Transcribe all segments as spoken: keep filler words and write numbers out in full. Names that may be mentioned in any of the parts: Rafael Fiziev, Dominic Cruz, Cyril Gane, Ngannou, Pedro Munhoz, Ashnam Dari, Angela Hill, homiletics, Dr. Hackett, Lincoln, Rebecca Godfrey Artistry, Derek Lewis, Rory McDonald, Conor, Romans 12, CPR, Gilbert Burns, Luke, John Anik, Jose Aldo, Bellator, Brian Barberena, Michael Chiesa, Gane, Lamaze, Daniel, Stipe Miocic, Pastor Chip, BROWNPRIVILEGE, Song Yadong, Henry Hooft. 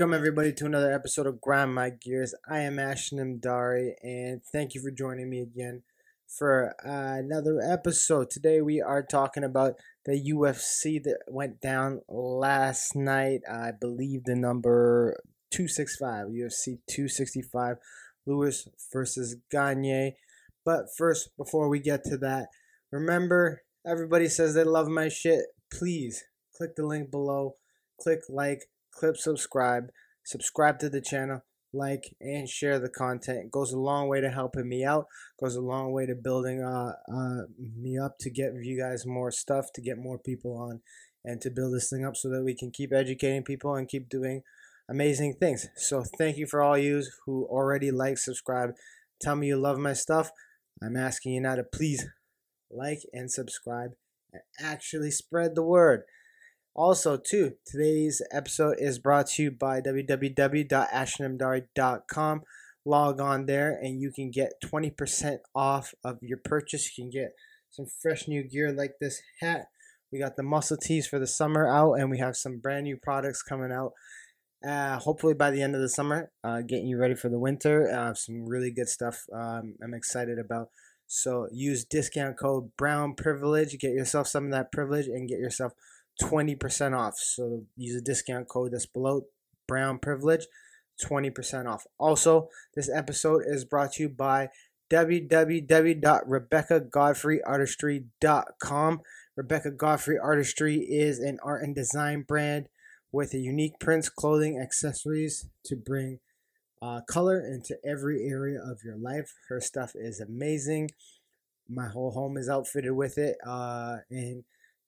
Welcome everybody to another episode of Grind My Gears. I am Ashnam Dari and thank you for joining me again for uh, another episode. Today we are talking about the U F C that went down last night. I believe the number two sixty-five, U F C two sixty-five, Lewis versus Gane. But first, before we get to that, remember everybody says they love my shit. Please click the link below, click like, click subscribe, subscribe to the channel, like and share the content. It goes a long way to helping me out, goes a long way to building uh, uh, me up to get you guys more stuff, to get more people on, and to build this thing up so that we can keep educating people and keep doing amazing things. So thank you for all yous who already like, subscribe, tell me you love my stuff. I'm asking you now to please like and subscribe and actually spread the word. Also, too, today's episode is brought to you by w w w dot ashnam dari dot com. Log on there and you can get twenty percent off of your purchase. You can get some fresh new gear like this hat. We got the muscle tees for the summer out and we have some brand new products coming out. Uh, hopefully by the end of the summer, uh, getting you ready for the winter. Uh, some really good stuff um, I'm excited about. So use discount code BROWNPRIVILEGE. Get yourself some of that privilege and get yourself twenty percent off. So use a discount code that's below, BROWNPRIVILEGE, twenty percent off. Also, this episode is brought to you by w w w dot rebecca godfrey artistry dot com. Rebecca Godfrey Artistry is an art and design brand with a unique prints, clothing, accessories to bring uh, color into every area of your life. Her stuff is amazing. My whole home is outfitted with it, uh, and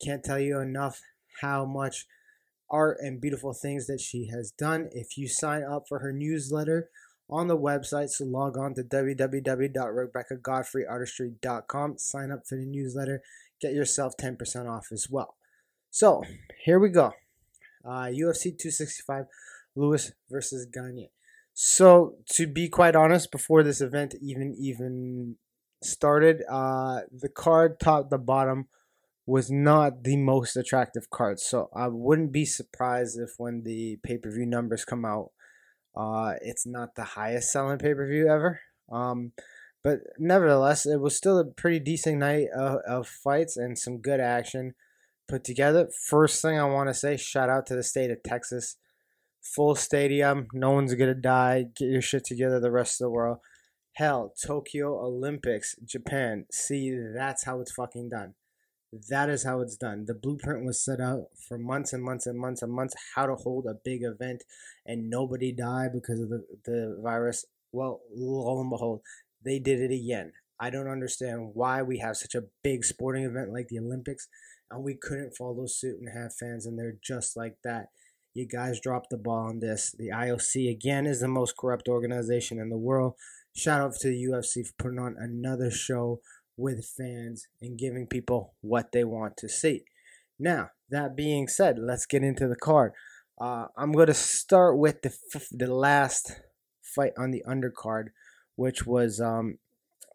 can't tell you enough how much art and beautiful things that she has done. If you sign up for her newsletter on the website, so log on to w w w dot rebecca godfrey artistry dot com, sign up for the newsletter, get yourself ten percent off as well. So here we go, uh, U F C two sixty-five, Lewis versus Gane. So to be quite honest, before this event even even started, uh, the card top to bottom was not the most attractive card, so I wouldn't be surprised if when the pay-per-view numbers come out, uh, it's not the highest selling pay-per-view ever. Um, but nevertheless, it was still a pretty decent night of, of fights and some good action put together. First thing I want to say, shout out to the state of Texas. Full stadium, no one's gonna die. Get your shit together, the rest of the world. Hell, Tokyo Olympics, Japan. See, that's how it's fucking done. That is how it's done. The blueprint was set out for months and months and months and months, how to hold a big event and nobody die because of the, the virus. Well, lo and behold, they did it again. I don't understand why we have such a big sporting event like the Olympics and we couldn't follow suit and have fans in there just like that. You guys dropped the ball on this. The I O C, again, is the most corrupt organization in the world. Shout out to the U F C for putting on another show with fans and giving people what they want to see. Now, that being said, let's get into the card. Uh, I'm going to start with the f- the last fight on the undercard, which was, um,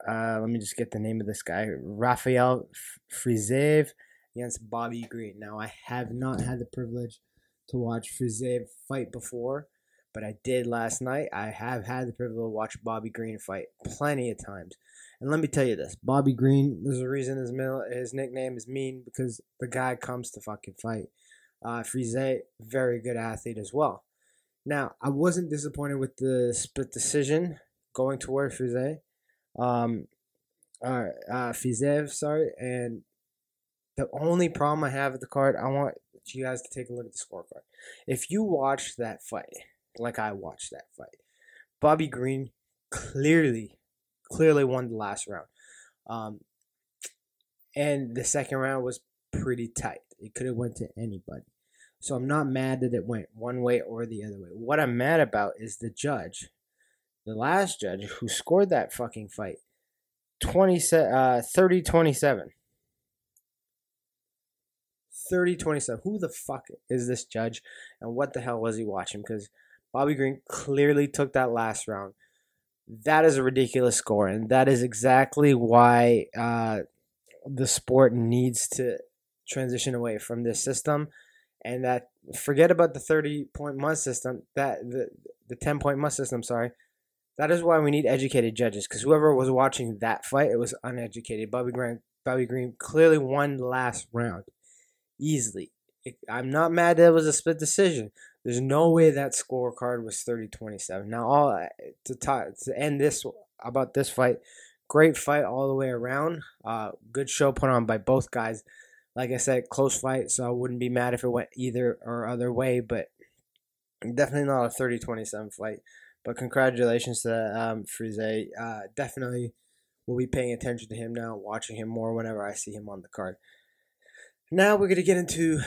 uh, let me just get the name of this guy, Rafael Fiziev against Bobby Green. Now, I have not had the privilege to watch Fiziev fight before, but I did last night. I have had the privilege to watch Bobby Green fight plenty of times. And let me tell you this, Bobby Green, there's a reason his middle, his nickname is Mean, because the guy comes to fucking fight. Uh, Fiziev, very good athlete as well. Now, I wasn't disappointed with the split decision going toward Fiziev. Um, uh, uh, Fiziev, sorry. And the only problem I have with the card, I want you guys to take a look at the scorecard. If you watch that fight, like I watched that fight, Bobby Green clearly... Clearly won the last round. Um, and the second round was pretty tight. It could have went to anybody. So I'm not mad that it went one way or the other way. What I'm mad about is the judge. The last judge who scored that fucking fight. twenty, uh, thirty twenty-seven. thirty twenty-seven. Who the fuck is this judge? And what the hell was he watching? Because Bobby Green clearly took that last round. That is a ridiculous score, and that is exactly why uh, the sport needs to transition away from this system, and that forget about the thirty-point must system, that the the ten-point must system, sorry. That is why we need educated judges, because whoever was watching that fight, it was uneducated. Bobby Green, Bobby Green clearly won the last round easily. It, I'm not mad that it was a split decision. There's no way that scorecard was thirty twenty-seven. Now, all to talk, to end this about this fight, great fight all the way around. Uh, good show put on by both guys. Like I said, close fight, so I wouldn't be mad if it went either or other way, but definitely not a thirty twenty-seven fight. But congratulations to um, Fiziev. Uh, definitely will be paying attention to him now, watching him more whenever I see him on the card. Now we're going to get into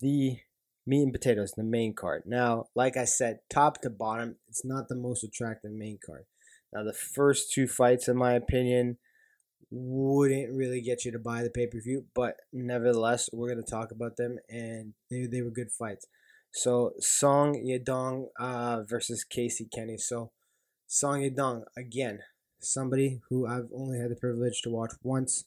the meat and potatoes, the main card. Now, like I said, top to bottom, it's not the most attractive main card. Now, the first two fights, in my opinion, wouldn't really get you to buy the pay-per-view. But nevertheless, we're going to talk about them, and they, they were good fights. So, Song Yadong uh, versus Casey Kenny. So, Song Yadong, again, somebody who I've only had the privilege to watch once,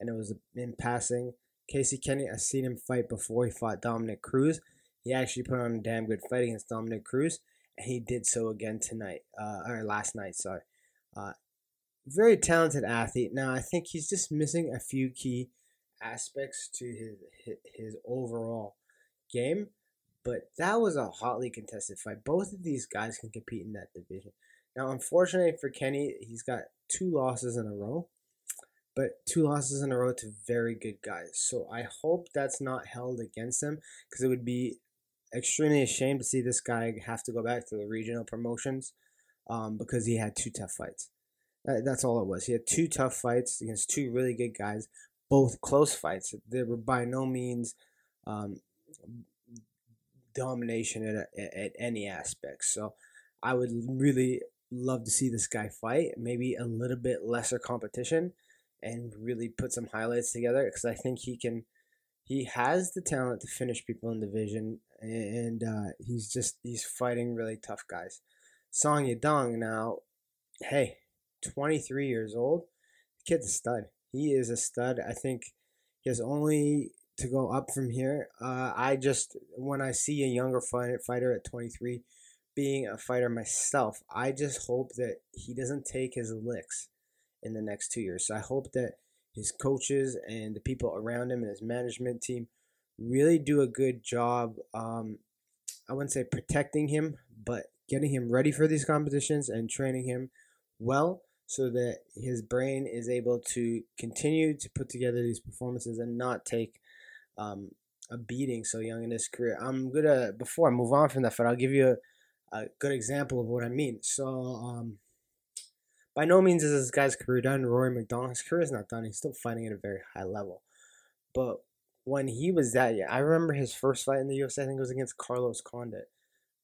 and it was in passing. Casey Kenny, I've seen him fight before. He fought Dominic Cruz. He actually put on a damn good fight against Dominic Cruz, and he did so again tonight, uh, or last night, sorry. Uh, very talented athlete. Now, I think he's just missing a few key aspects to his his, his overall game. But that was a hotly contested fight. Both of these guys can compete in that division. Now, unfortunately for Kenny, he's got two losses in a row. But two losses in a row to very good guys. So I hope that's not held against him, because it would be extremely ashamed to see this guy have to go back to the regional promotions um, because he had two tough fights. That's all it was. He had two tough fights against two really good guys, both close fights. They were by no means... Um, domination at, at any aspect. So I would really love to see this guy fight, maybe a little bit lesser competition, and really put some highlights together, because I think he can he has the talent to finish people in the division, and uh, he's just he's fighting really tough guys. Song Yadong now, hey, twenty-three years old, the kid's a stud. He is a stud. I think he has only to go up from here. Uh, I just, when I see a younger fight, fighter at twenty-three, being a fighter myself, I just hope that he doesn't take his licks in the next two years. So I hope that his coaches and the people around him and his management team really do a good job. Um, I wouldn't say protecting him, but getting him ready for these competitions and training him well, so that his brain is able to continue to put together these performances and not take Um, a beating so young in his career. I'm gonna, before I move on from that fight, I'll give you a, a good example of what I mean. So, um, by no means is this guy's career done. Rory McDonald's career is not done. He's still fighting at a very high level. But when he was that, yeah, I remember his first fight in the U F C. I think it was against Carlos Condit.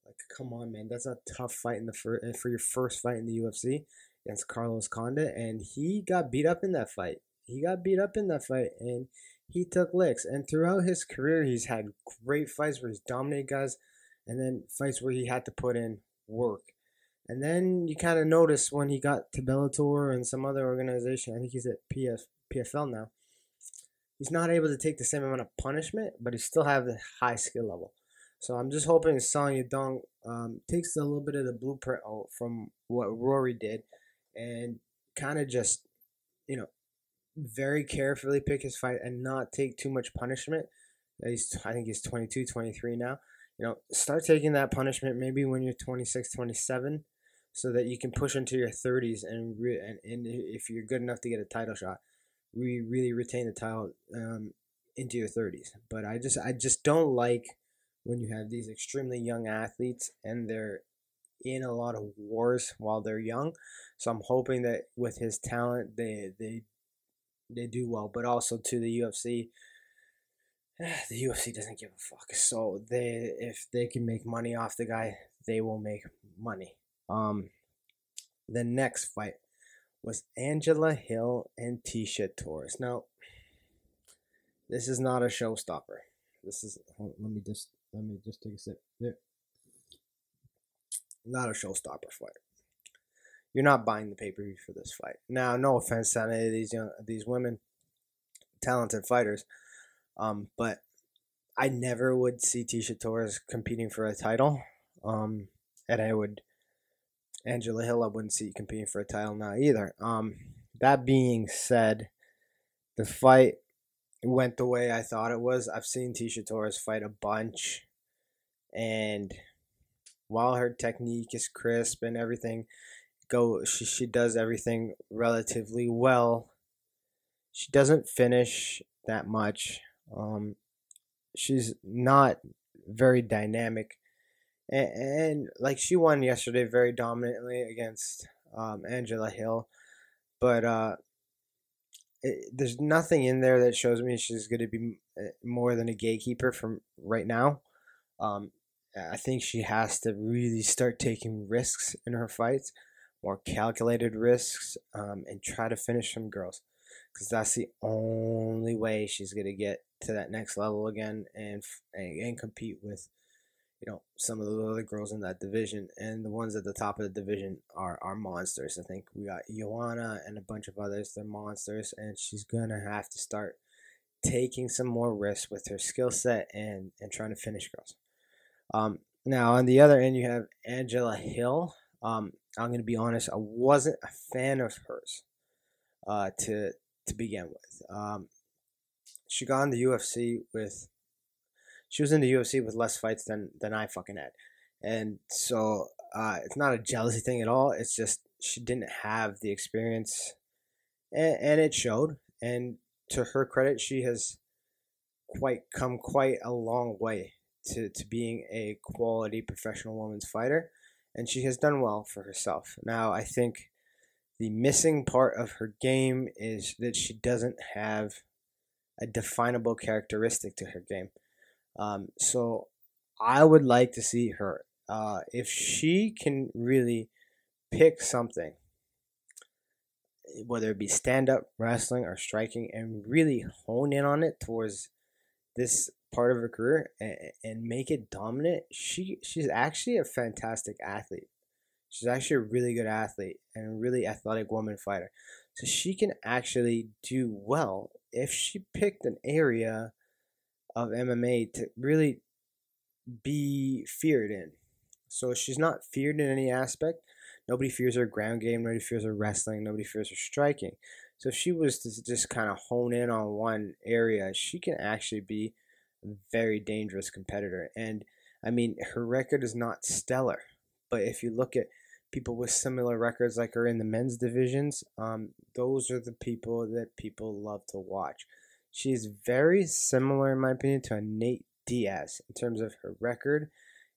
Like, come on, man, that's a tough fight in the for, for your first fight in the U F C against Carlos Condit, and he got beat up in that fight. He got beat up in that fight, and he took licks. And throughout his career, he's had great fights where he's dominated guys, and then fights where he had to put in work. And then you kind of notice when he got to Bellator and some other organization, I think he's at P F L now, he's not able to take the same amount of punishment, but he still has a high skill level. So I'm just hoping Song Yadong um, takes a little bit of the blueprint out from what Rory did, and kind of just, you know, very carefully pick his fight and not take too much punishment. He's, I think he's twenty-two, twenty-three now. You know, start taking that punishment maybe when you're twenty-six, twenty-seven, so that you can push into your thirties, and re- and, and if you're good enough to get a title shot, we really retain the title um, into your thirties. But I just I just don't like when you have these extremely young athletes and they're in a lot of wars while they're young. So I'm hoping that with his talent, they they. They do well, but also to the U F C, the U F C doesn't give a fuck. So they, if they can make money off the guy, they will make money. Um, the next fight was Angela Hill and Tisha Torres. Now, this is not a showstopper. This is hold, let me just let me just take a sip. There. Not a showstopper fight. You're not buying the pay-per-view for this fight. Now, no offense to any of these young, these women, talented fighters, um, but I never would see Tisha Torres competing for a title. Um, and I would, Angela Hill, I wouldn't see competing for a title now either. Um, that being said, the fight went the way I thought it was. I've seen Tisha Torres fight a bunch, and while her technique is crisp and everything, go she, she does everything relatively well. She doesn't finish that much. Um, she's not very dynamic, and, and like she won yesterday very dominantly against um, Angela Hill, but uh, it, there's nothing in there that shows me she's going to be more than a gatekeeper from right now. Um, I think she has to really start taking risks in her fights, more calculated risks, um, and try to finish some girls, because that's the only way she's going to get to that next level again and, and and compete with, you know, some of the other girls in that division. And the ones at the top of the division are, are monsters. I think we got Ioana and a bunch of others. They're monsters, and she's going to have to start taking some more risks with her skill set and, and trying to finish girls. Um, now, on the other end, you have Angela Hill. Um, I'm going to be honest, I wasn't a fan of hers uh, to to begin with. Um, she got in the U F C with, she was in the U F C with less fights than, than I fucking had. And so uh, it's not a jealousy thing at all. It's just she didn't have the experience, and, and it showed. And to her credit, she has quite come quite a long way to, to being a quality professional women's fighter, and she has done well for herself. Now, I think the missing part of her game is that she doesn't have a definable characteristic to her game. Um, so I would like to see her. Uh, if she can really pick something, whether it be stand-up, wrestling, or striking, and really hone in on it towards this part of her career and, and make it dominant, she she's actually a fantastic athlete. She's actually a really good athlete and a really athletic woman fighter. So she can actually do well if she picked an area of M M A to really be feared in. So she's not feared in any aspect. Nobody fears her ground game. Nobody fears her wrestling. Nobody fears her striking. So if she was to just kind of hone in on one area, she can actually be a very dangerous competitor. And, I mean, her record is not stellar. But if you look at people with similar records like her in the men's divisions, um, those are the people that people love to watch. She's very similar, in my opinion, to a Nate Diaz in terms of her record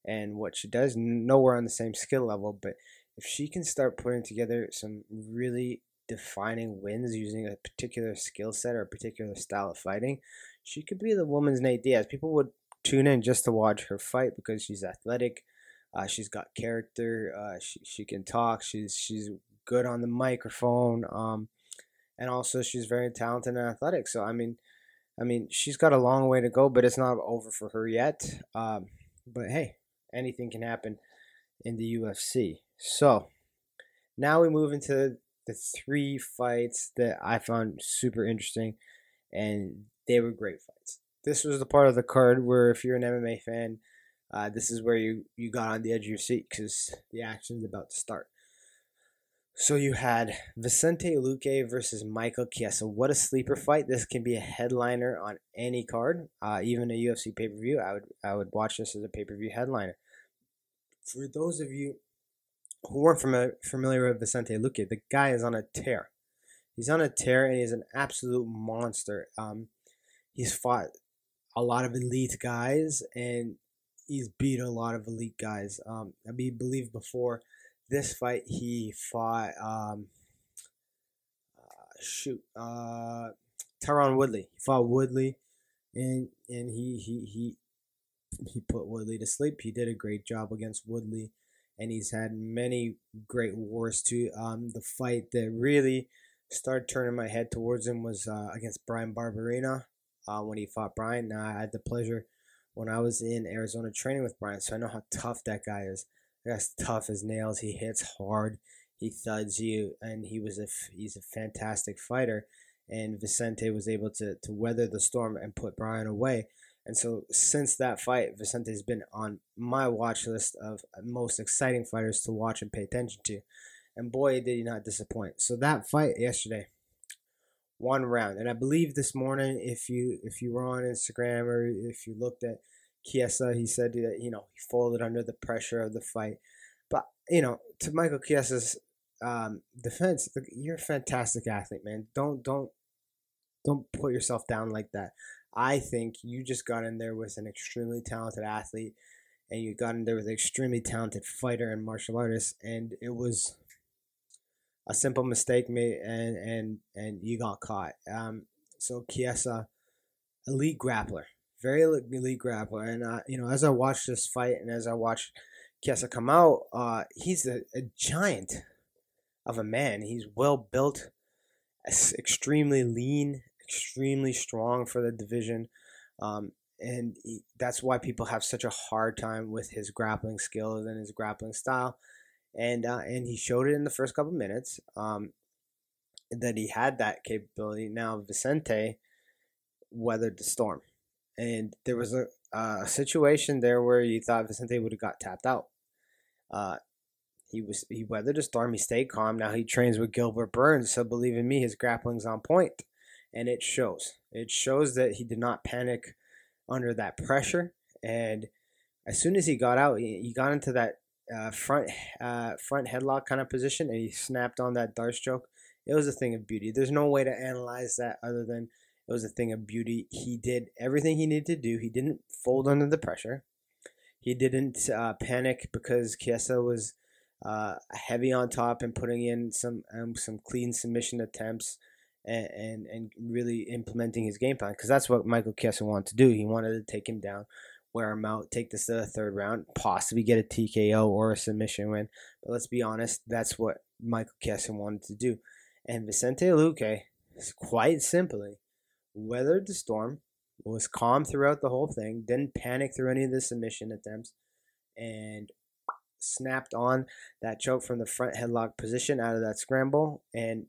and what she does. Nowhere on the same skill level, but if she can start putting together some really defining wins using a particular skill set or a particular style of fighting, she could be the woman's Nate Diaz. People would tune in just to watch her fight because she's athletic. Uh, she's got character. Uh, she she can talk. She's she's good on the microphone. Um, and also she's very talented and athletic. So I mean, I mean she's got a long way to go, but it's not over for her yet. Um, but hey, anything can happen in the U F C. So now we move into the three fights that I found super interesting, and they were great fights. This was the part of the card where if you're an M M A fan, Uh, this is where you, you got on the edge of your seat because the action is about to start. So you had Vicente Luque versus Michael Chiesa. What a sleeper fight. This can be a headliner on any card, uh, even a U F C pay-per-view. I would I would watch this as a pay-per-view headliner. For those of you who aren't familiar, familiar with Vicente Luque, the guy is on a tear. He's on a tear, and he's an absolute monster. Um, he's fought a lot of elite guys, and he's beat a lot of elite guys. Um, I believe before this fight, he fought, um, uh, shoot, uh, Tyron Woodley. He fought Woodley, and and he, he he he put Woodley to sleep. He did a great job against Woodley, and he's had many great wars too. Um, the fight that really started turning my head towards him was uh, against Brian Barberena uh, when he fought Brian. Now, I had the pleasure when I was in Arizona training with Brian, so I know how tough that guy is. That guy's tough as nails. He hits hard. He thuds you, and he was a he's a fantastic fighter. And Vicente was able to to weather the storm and put Brian away. And so since that fight, Vicente has been on my watch list of most exciting fighters to watch and pay attention to. And boy, did he not disappoint. So that fight yesterday, one round. And I believe this morning, if you if you were on Instagram or if you looked at Chiesa, he said that, you know, he folded under the pressure of the fight. But, you know, to Michael Chiesa's um, defense, you're a fantastic athlete, man. Don't don't don't put yourself down like that. I think you just got in there with an extremely talented athlete, and you got in there with an extremely talented fighter and martial artist, and it was a simple mistake made, and and and you got caught. Um, so Chiesa, elite grappler, very elite grappler, and uh, you know, as I watched this fight and as I watched Chiesa come out, uh, he's a, a giant of a man. He's well built, extremely lean, extremely strong for the division, um, and he, that's why people have such a hard time with his grappling skills and his grappling style, and uh, and he showed it in the first couple minutes um, that he had that capability. Now Vicente weathered the storm, and there was a, a situation there where you thought Vicente would have got tapped out. Uh, he was he weathered the storm. He stayed calm. Now he trains with Gilbert Burns, so believe in me, his grappling's on point. And it shows. It shows that he did not panic under that pressure. And as soon as he got out, he got into that uh, front uh, front headlock kind of position, and he snapped on that Darce choke. It was a thing of beauty. There's no way to analyze that other than it was a thing of beauty. He did everything he needed to do. He didn't fold under the pressure. He didn't uh, panic because Chiesa was uh, heavy on top and putting in some um, some clean submission attempts. And, and and really implementing his game plan, because that's what Michael Chiesa wanted to do. He wanted to take him down, wear him out, take this to the third round, possibly get a T K O or a submission win. But let's be honest, that's what Michael Chiesa wanted to do. And Vicente Luque, quite simply, weathered the storm, was calm throughout the whole thing, didn't panic through any of the submission attempts, and snapped on that choke from the front headlock position out of that scramble, and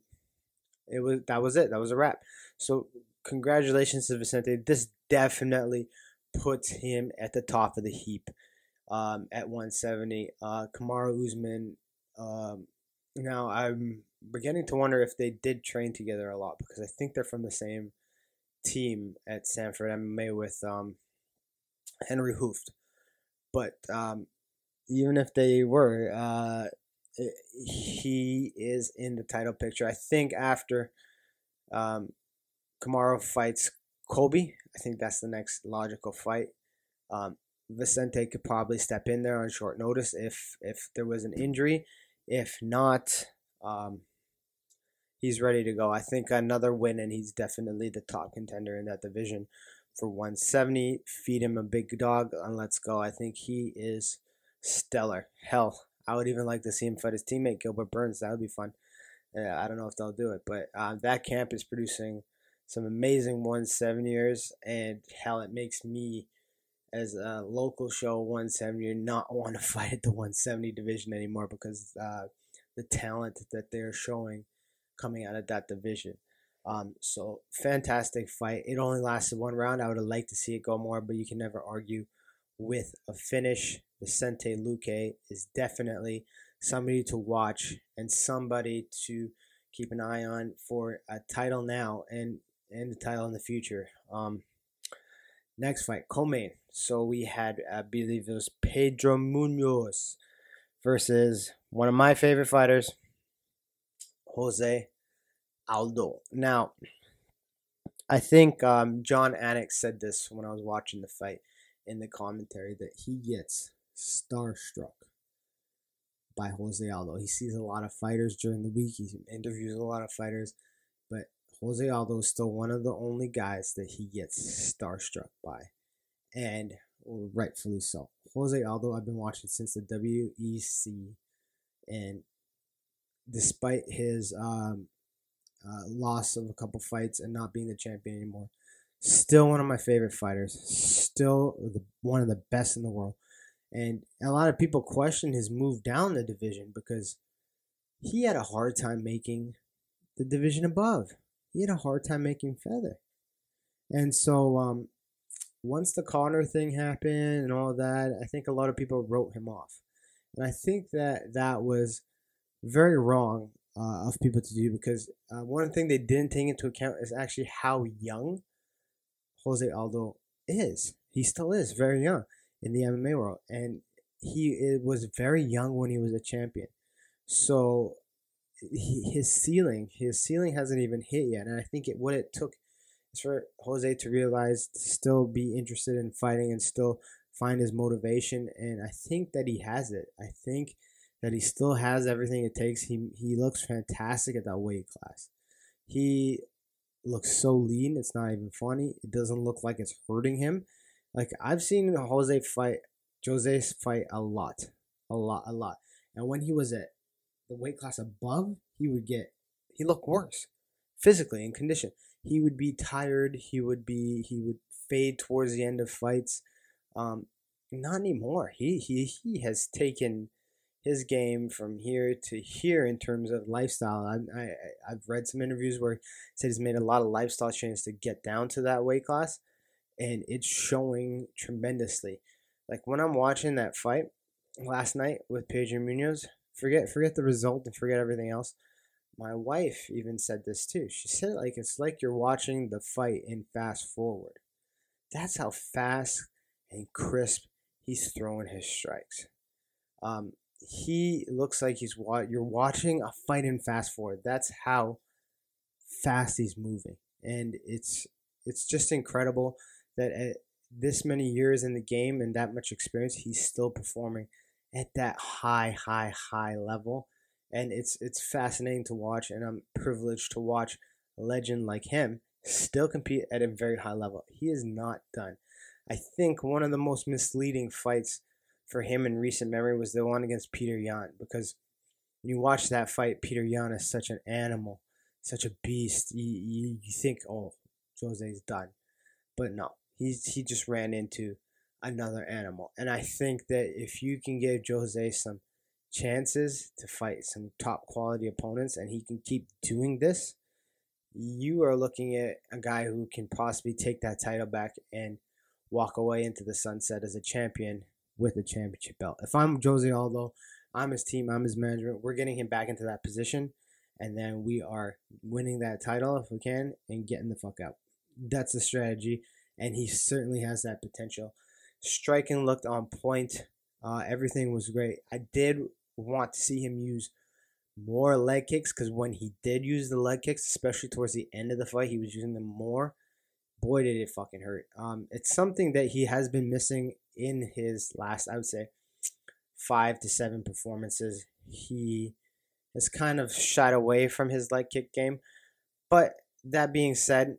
It was that was it. That was a wrap. So congratulations to Vicente. This definitely puts him at the top of the heap um, at one seventy. Uh, Kamaru Usman. Um, now I'm beginning to wonder if they did train together a lot, because I think they're from the same team at Sanford M M A with um, Henry Hooft. But um, even if they were. Uh, He is in the title picture. I think after um, Kamaru fights Colby, I think that's the next logical fight. Um, Vicente could probably step in there on short notice if if there was an injury. If not, um, he's ready to go. I think another win, and he's definitely the top contender in that division for one seventy. Feed him a big dog, and let's go. I think he is stellar. Hell, I would even like to see him fight his teammate, Gilbert Burns. That would be fun. Uh, I don't know if they'll do it. But uh, that camp is producing some amazing one seventy-ers. And, hell, it makes me, as a local show one seventy-er, not want to fight at the one seventy division anymore, because uh, the talent that they're showing coming out of that division. Um, so, fantastic fight. It only lasted one round. I would have liked to see it go more, but you can never argue with a finish. Vicente Luque is definitely somebody to watch and somebody to keep an eye on for a title now and, and the title in the future. Um, next fight, co-main. So we had, I believe it was Pedro Munhoz versus one of my favorite fighters, Jose Aldo. Now, I think um, John Anik said this when I was watching the fight in the commentary, that he gets starstruck by Jose Aldo. He sees a lot of fighters during the week. He interviews a lot of fighters, but Jose Aldo is still one of the only guys that he gets starstruck by, and rightfully so. Jose Aldo, I've been watching since the W E C, and despite his um, uh, loss of a couple fights and not being the champion anymore, still one of my favorite fighters. Still the, one of the best in the world. And a lot of people question his move down the division because he had a hard time making the division above. He had a hard time making feather. And so um, once the Conor thing happened and all that, I think a lot of people wrote him off. And I think that that was very wrong uh, of people to do, because uh, one thing they didn't take into account is actually how young Jose Aldo is. He still is very young in the M M A world. And he was very young when he was a champion. So he, his ceiling, his ceiling hasn't even hit yet. And I think it, what it took is for Jose to realize, to still be interested in fighting and still find his motivation. And I think that he has it. I think that he still has everything it takes. He he looks fantastic at that weight class. He looks so lean, it's not even funny. It doesn't look like it's hurting him. Like, I've seen Jose fight, Jose's fight a lot, a lot, a lot. And when he was at the weight class above, he would get, he looked worse physically in condition. He would be tired. He would be, he would fade towards the end of fights. Um, not anymore. He, he, he has taken his game from here to here in terms of lifestyle. I, I, I've read some interviews where he said he's made a lot of lifestyle changes to get down to that weight class, and it's showing tremendously. Like, when I'm watching that fight last night with Pedro Munhoz, forget forget the result and forget everything else. My wife even said this too. She said, like, it's like you're watching the fight in fast forward. That's how fast and crisp he's throwing his strikes. Um, he looks like he's wa- you're watching a fight in fast forward. That's how fast he's moving, and it's it's just incredible that at this many years in the game and that much experience, he's still performing at that high, high, high level. And it's it's fascinating to watch, and I'm privileged to watch a legend like him still compete at a very high level. He is not done. I think one of the most misleading fights for him in recent memory was the one against Peter Yan, because when you watch that fight, Peter Yan is such an animal, such a beast. You, you, you think, oh, Jose's done. But no, he, he just ran into another animal. And I think that if you can give Jose some chances to fight some top quality opponents and he can keep doing this, you are looking at a guy who can possibly take that title back and walk away into the sunset as a champion with a championship belt. If I'm Jose Aldo, I'm his team, I'm his management, we're getting him back into that position, and then we are winning that title if we can and getting the fuck out. That's the strategy, and he certainly has that potential. Striking looked on point. Uh, everything was great. I did want to see him use more leg kicks, because when he did use the leg kicks, especially towards the end of the fight, he was using them more. Boy, did it fucking hurt. Um, it's something that he has been missing in his last, I would say, five to seven performances. He has kind of shied away from his leg kick game. But that being said,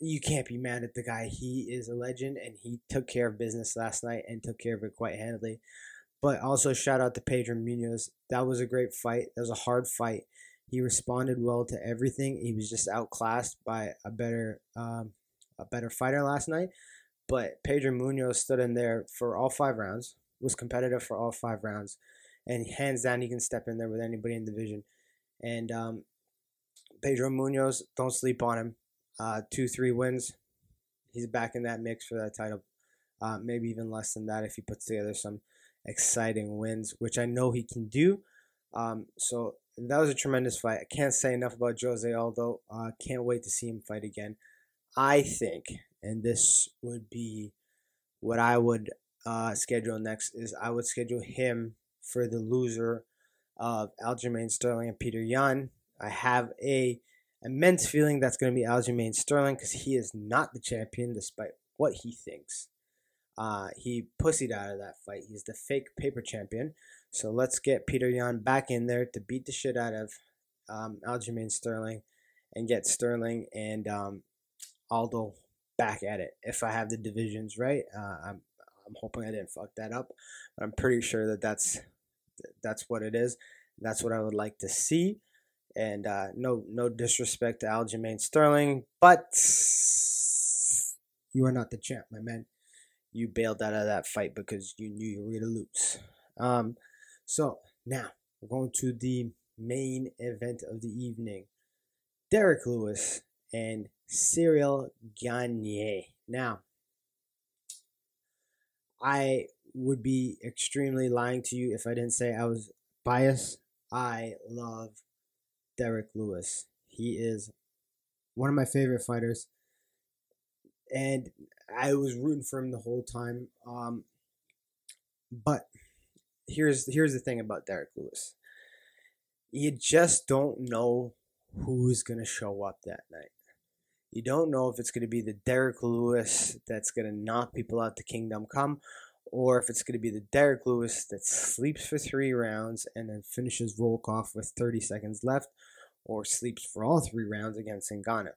you can't be mad at the guy. He is a legend, and he took care of business last night and took care of it quite handily. But also, shout out to Pedro Munhoz. That was a great fight. That was a hard fight. He responded well to everything. He was just outclassed by a better um, a better fighter last night. But Pedro Munhoz stood in there for all five rounds, was competitive for all five rounds. And hands down, he can step in there with anybody in the division. And um, Pedro Munhoz, don't sleep on him. Uh, two, three wins. He's back in that mix for that title. Uh, maybe even less than that if he puts together some exciting wins, which I know he can do. Um, so that was a tremendous fight. I can't say enough about Jose Aldo. Uh, can't wait to see him fight again. I think, and this would be what I would uh, schedule next, is I would schedule him for the loser of Aljamain Sterling and Peter Yan. I have a immense feeling that's going to be Aljamain Sterling, because he is not the champion despite what he thinks. Uh, he pussied out of that fight. He's the fake paper champion. So let's get Peter Yan back in there to beat the shit out of um, Aljamain Sterling and get Sterling and um, Aldo back at it. If I have the divisions right, uh, I'm I'm hoping I didn't fuck that up. But I'm pretty sure that that's, that's what it is. That's what I would like to see. And uh, no no disrespect to Aljamain Sterling, but you are not the champ, my man. You bailed out of that fight because you knew you were going to lose. Um, so now we're going to the main event of the evening. Derek Lewis and Cyril Gane. Now, I would be extremely lying to you if I didn't say I was biased. I love Derek Lewis. He is one of my favorite fighters. And I was rooting for him the whole time. Um, but here's here's the thing about Derek Lewis. You just don't know who's going to show up that night. You don't know if it's going to be the Derek Lewis that's going to knock people out to Kingdom Come, or if it's going to be the Derek Lewis that sleeps for three rounds and then finishes Volkov with thirty seconds left, or sleeps for all three rounds against Ngannou.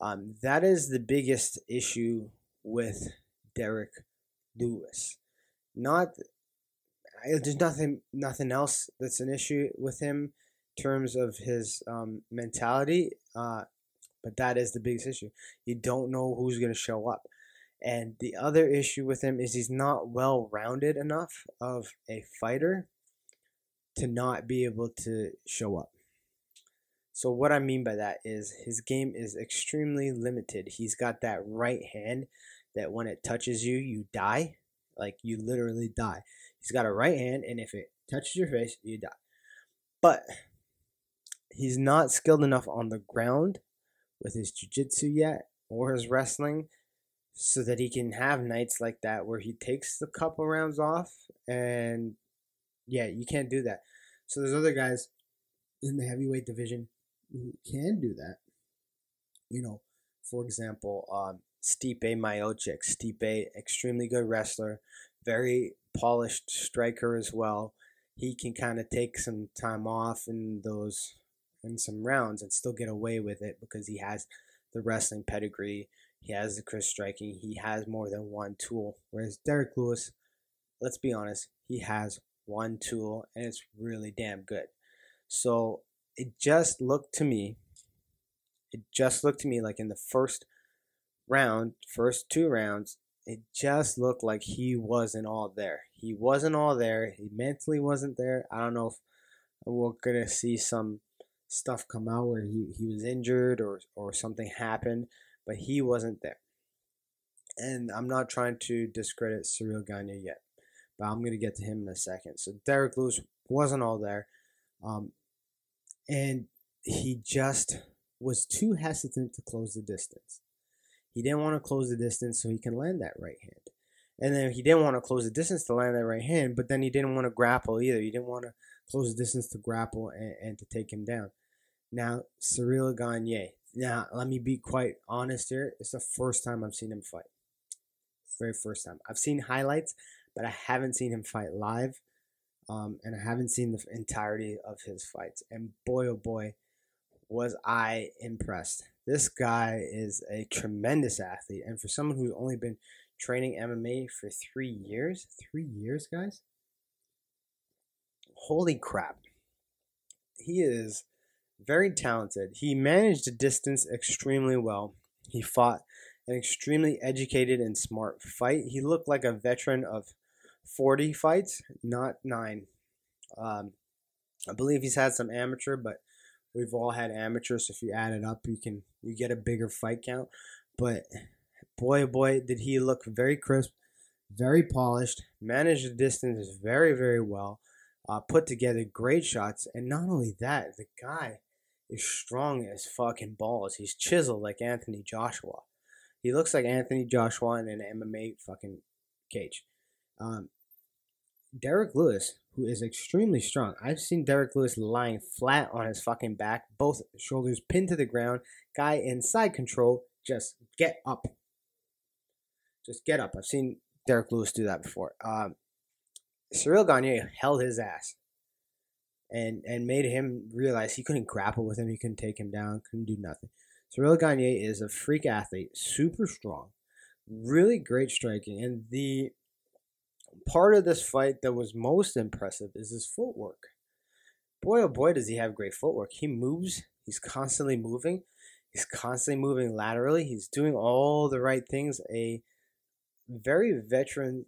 Um, that is the biggest issue with Derek Lewis. Not there's nothing nothing else that's an issue with him in terms of his um, mentality, uh, but that is the biggest issue. You don't know who's going to show up. And the other issue with him is he's not well-rounded enough of a fighter to not be able to show up. So what I mean by that is his game is extremely limited. He's got that right hand that when it touches you, you die. Like, you literally die. He's got a right hand, and if it touches your face, you die. But he's not skilled enough on the ground with his jiu-jitsu yet or his wrestling, so that he can have nights like that where he takes the couple rounds off. And yeah, you can't do that. So there's other guys in the heavyweight division who can do that. You know, for example, um, Stipe Miocic. Stipe, extremely good wrestler, very polished striker as well. He can kind of take some time off in those in some rounds and still get away with it because he has the wrestling pedigree. He has the crisp striking. He has more than one tool. Whereas Derek Lewis, let's be honest, he has one tool, and it's really damn good. So it just looked to me, it just looked to me like in the first round, first two rounds, it just looked like he wasn't all there. He wasn't all there. He mentally wasn't there. I don't know if we're going to see some stuff come out where he, he was injured or, or something happened. But he wasn't there. And I'm not trying to discredit Cyril Gane yet, but I'm going to get to him in a second. So Derek Lewis wasn't all there. Um, and he just was too hesitant to close the distance. He didn't want to close the distance so he can land that right hand. And then he didn't want to close the distance to land that right hand, but then he didn't want to grapple either. He didn't want to close the distance to grapple and, and to take him down. Now, Cyril Gane. Now, let me be quite honest here. It's the first time I've seen him fight. Very first time. I've seen highlights, but I haven't seen him fight live. Um, and I haven't seen the entirety of his fights. And boy, oh boy, was I impressed. This guy is a tremendous athlete. And for someone who's only been training M M A for three years, three years, guys? Holy crap. He is very talented. He managed the distance extremely well. He fought an extremely educated and smart fight. He looked like a veteran of forty fights, not nine. Um, I believe he's had some amateur, but we've all had amateurs. So if you add it up, you can you get a bigger fight count. But boy, boy, did he look very crisp, very polished, managed the distance very, very well, uh, put together great shots. And not only that, the guy is strong as fucking balls. He's chiseled like Anthony Joshua. He looks like Anthony Joshua in an M M A fucking cage. Um, Derek Lewis, who is extremely strong. I've seen Derek Lewis lying flat on his fucking back, both shoulders pinned to the ground. Guy in side control, just get up. Just get up. I've seen Derek Lewis do that before. Um, Cyril Gane held his ass. And and made him realize he couldn't grapple with him. He couldn't take him down. Couldn't do nothing. Cyril Gane is a freak athlete. Super strong. Really great striking. And the part of this fight that was most impressive is his footwork. Boy, oh boy, does he have great footwork. He moves. He's constantly moving. He's constantly moving laterally. He's doing all the right things a very veteran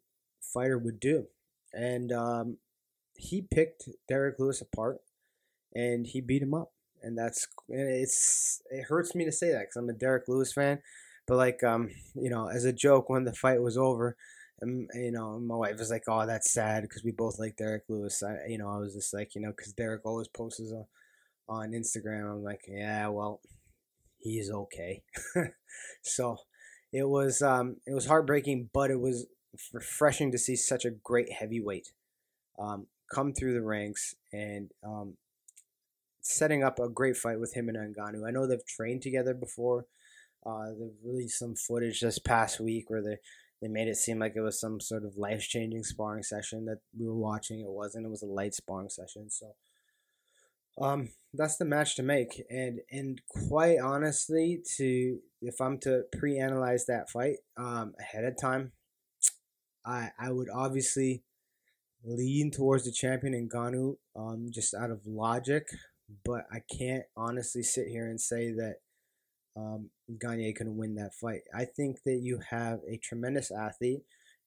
fighter would do. And um he picked Derek Lewis apart, and he beat him up, and that's and it's it hurts me to say that because I'm a Derek Lewis fan, but like um you know as a joke when the fight was over, And, you know, my wife was like, oh, that's sad, because we both like Derek Lewis. I, you know, I was just like, you know, because Derek always posts on, on Instagram. I'm like, yeah, well, he's okay. So it was um, it was heartbreaking, but it was refreshing to see such a great heavyweight um, come through the ranks and um, setting up a great fight with him and Ngannou. I know they've trained together before. Uh, they've released some footage this past week where they They made it seem like it was some sort of life-changing sparring session that we were watching. It wasn't. It was a light sparring session. So um, that's the match to make. And and quite honestly, to if I'm to pre-analyze that fight um, ahead of time, I I would obviously lean towards the champion Ngannou um, just out of logic. But I can't honestly sit here and say that Um, Gane couldn't win that fight. I think that you have a tremendous athlete,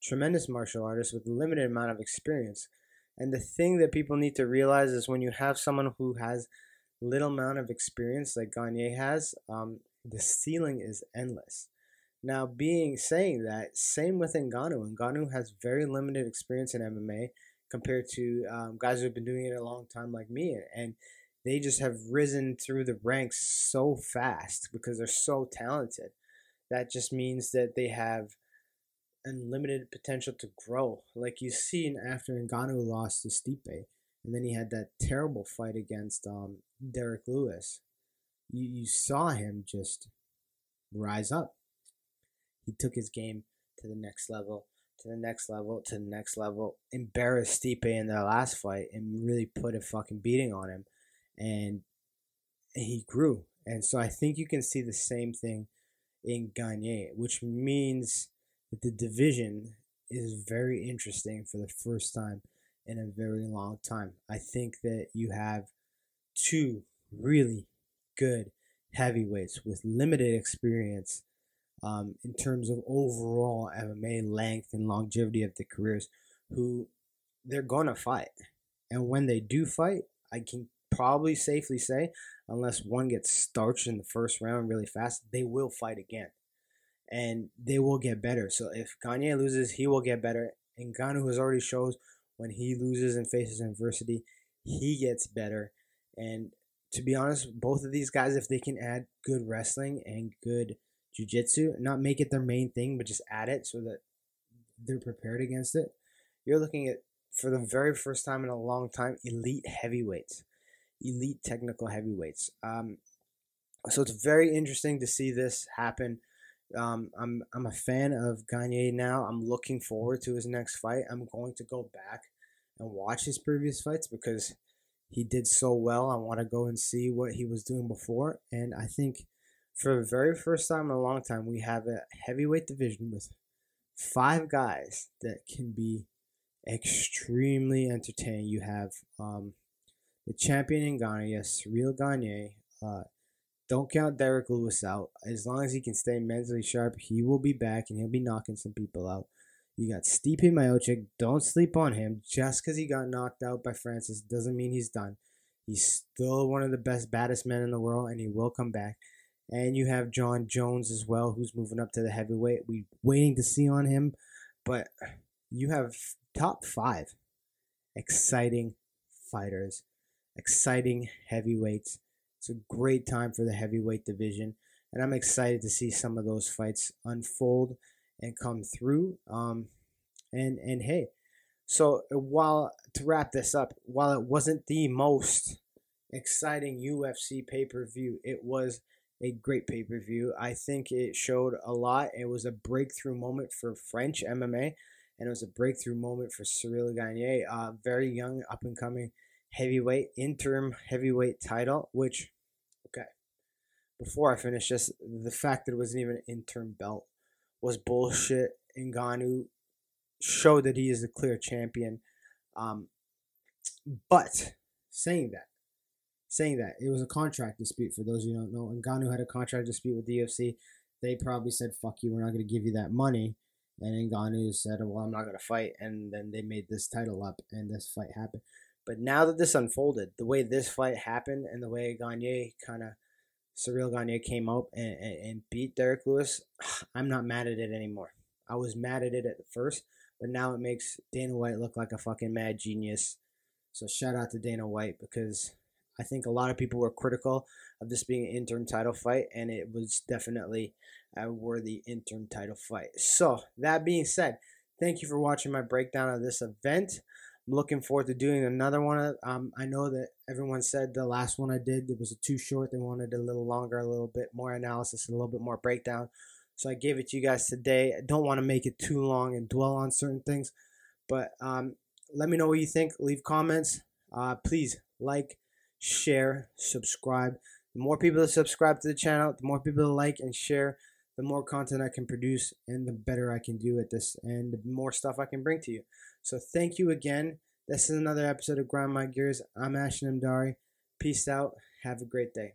tremendous martial artist with a limited amount of experience. And the thing that people need to realize is when you have someone who has little amount of experience like Gane has, um, the ceiling is endless. Now, being saying that, same with Ngannou. Ngannou has very limited experience in M M A compared to um, guys who have been doing it a long time like me. And they just have risen through the ranks so fast because they're so talented. That just means that they have unlimited potential to grow. Like you seen after Ngannou lost to Stipe, and then he had that terrible fight against um, Derek Lewis. You, you saw him just rise up. He took his game to the next level, to the next level, to the next level, embarrassed Stipe in their last fight and really put a fucking beating on him. And he grew. And so I think you can see the same thing in Gane, which means that the division is very interesting for the first time in a very long time. I think that you have two really good heavyweights with limited experience um, in terms of overall M M A length and longevity of the careers, who they're going to fight. And when they do fight, I can probably safely say, unless one gets starched in the first round really fast, they will fight again. And they will get better. So if Gane loses, he will get better. And Ngannou has already shows when he loses and faces adversity, he gets better. And to be honest, both of these guys, if they can add good wrestling and good jiu-jitsu, not make it their main thing, but just add it so that they're prepared against it, you're looking at, for the very first time in a long time, elite heavyweights. Elite technical heavyweights. Um, so it's very interesting to see this happen. Um, I'm I'm a fan of Gane now. I'm looking forward to his next fight. I'm going to go back and watch his previous fights because he did so well. I want to go and see what he was doing before. And I think for the very first time in a long time, we have a heavyweight division with five guys that can be extremely entertaining. You have... Um, The champion Ngannou, yes, real Gane. Uh, don't count Derek Lewis out. As long as he can stay mentally sharp, he will be back and he'll be knocking some people out. You got Stipe Miocic. Don't sleep on him. Just because he got knocked out by Francis doesn't mean he's done. He's still one of the best, baddest men in the world, and he will come back. And you have John Jones as well, who's moving up to the heavyweight. We're waiting to see on him. But you have top five exciting fighters. Exciting heavyweights. It's a great time for the heavyweight division, and I'm excited to see some of those fights unfold and come through. Um, and and hey, so while to wrap this up, while it wasn't the most exciting U F C pay-per-view, it was a great pay-per-view. I think it showed a lot. It was a breakthrough moment for French M M A, and it was a breakthrough moment for Cyril Gane, uh, very young, up and coming. Heavyweight, interim heavyweight title, which, okay, before I finish this, the fact that it wasn't even an interim belt was bullshit. Ngannou showed that he is the clear champion. Um, but saying that, saying that, it was a contract dispute. For those who don't know, Ngannou had a contract dispute with the U F C. They probably said, fuck you, we're not going to give you that money. And Ngannou said, well, I'm not going to fight. And then they made this title up, and this fight happened. But now that this unfolded, the way this fight happened and the way Gane kind of, Cyril Gane came out and, and, and beat Derek Lewis, I'm not mad at it anymore. I was mad at it at first. But now it makes Dana White look like a fucking mad genius. So shout out to Dana White, because I think a lot of people were critical of this being an interim title fight, and it was definitely a worthy interim title fight. So that being said, thank you for watching my breakdown of this event. I'm looking forward to doing another one. Um, I know that everyone said the last one I did, it was too short. They wanted a little longer, a little bit more analysis, a little bit more breakdown. So I gave it to you guys today. I don't want to make it too long and dwell on certain things. But um, let me know what you think. Leave comments. Uh, please like, share, subscribe. The more people that subscribe to the channel, the more people that like and share, the more content I can produce and the better I can do at this and the more stuff I can bring to you. So thank you again. This is another episode of Grind My Gears. I'm Ashnam Dari. Peace out. Have a great day.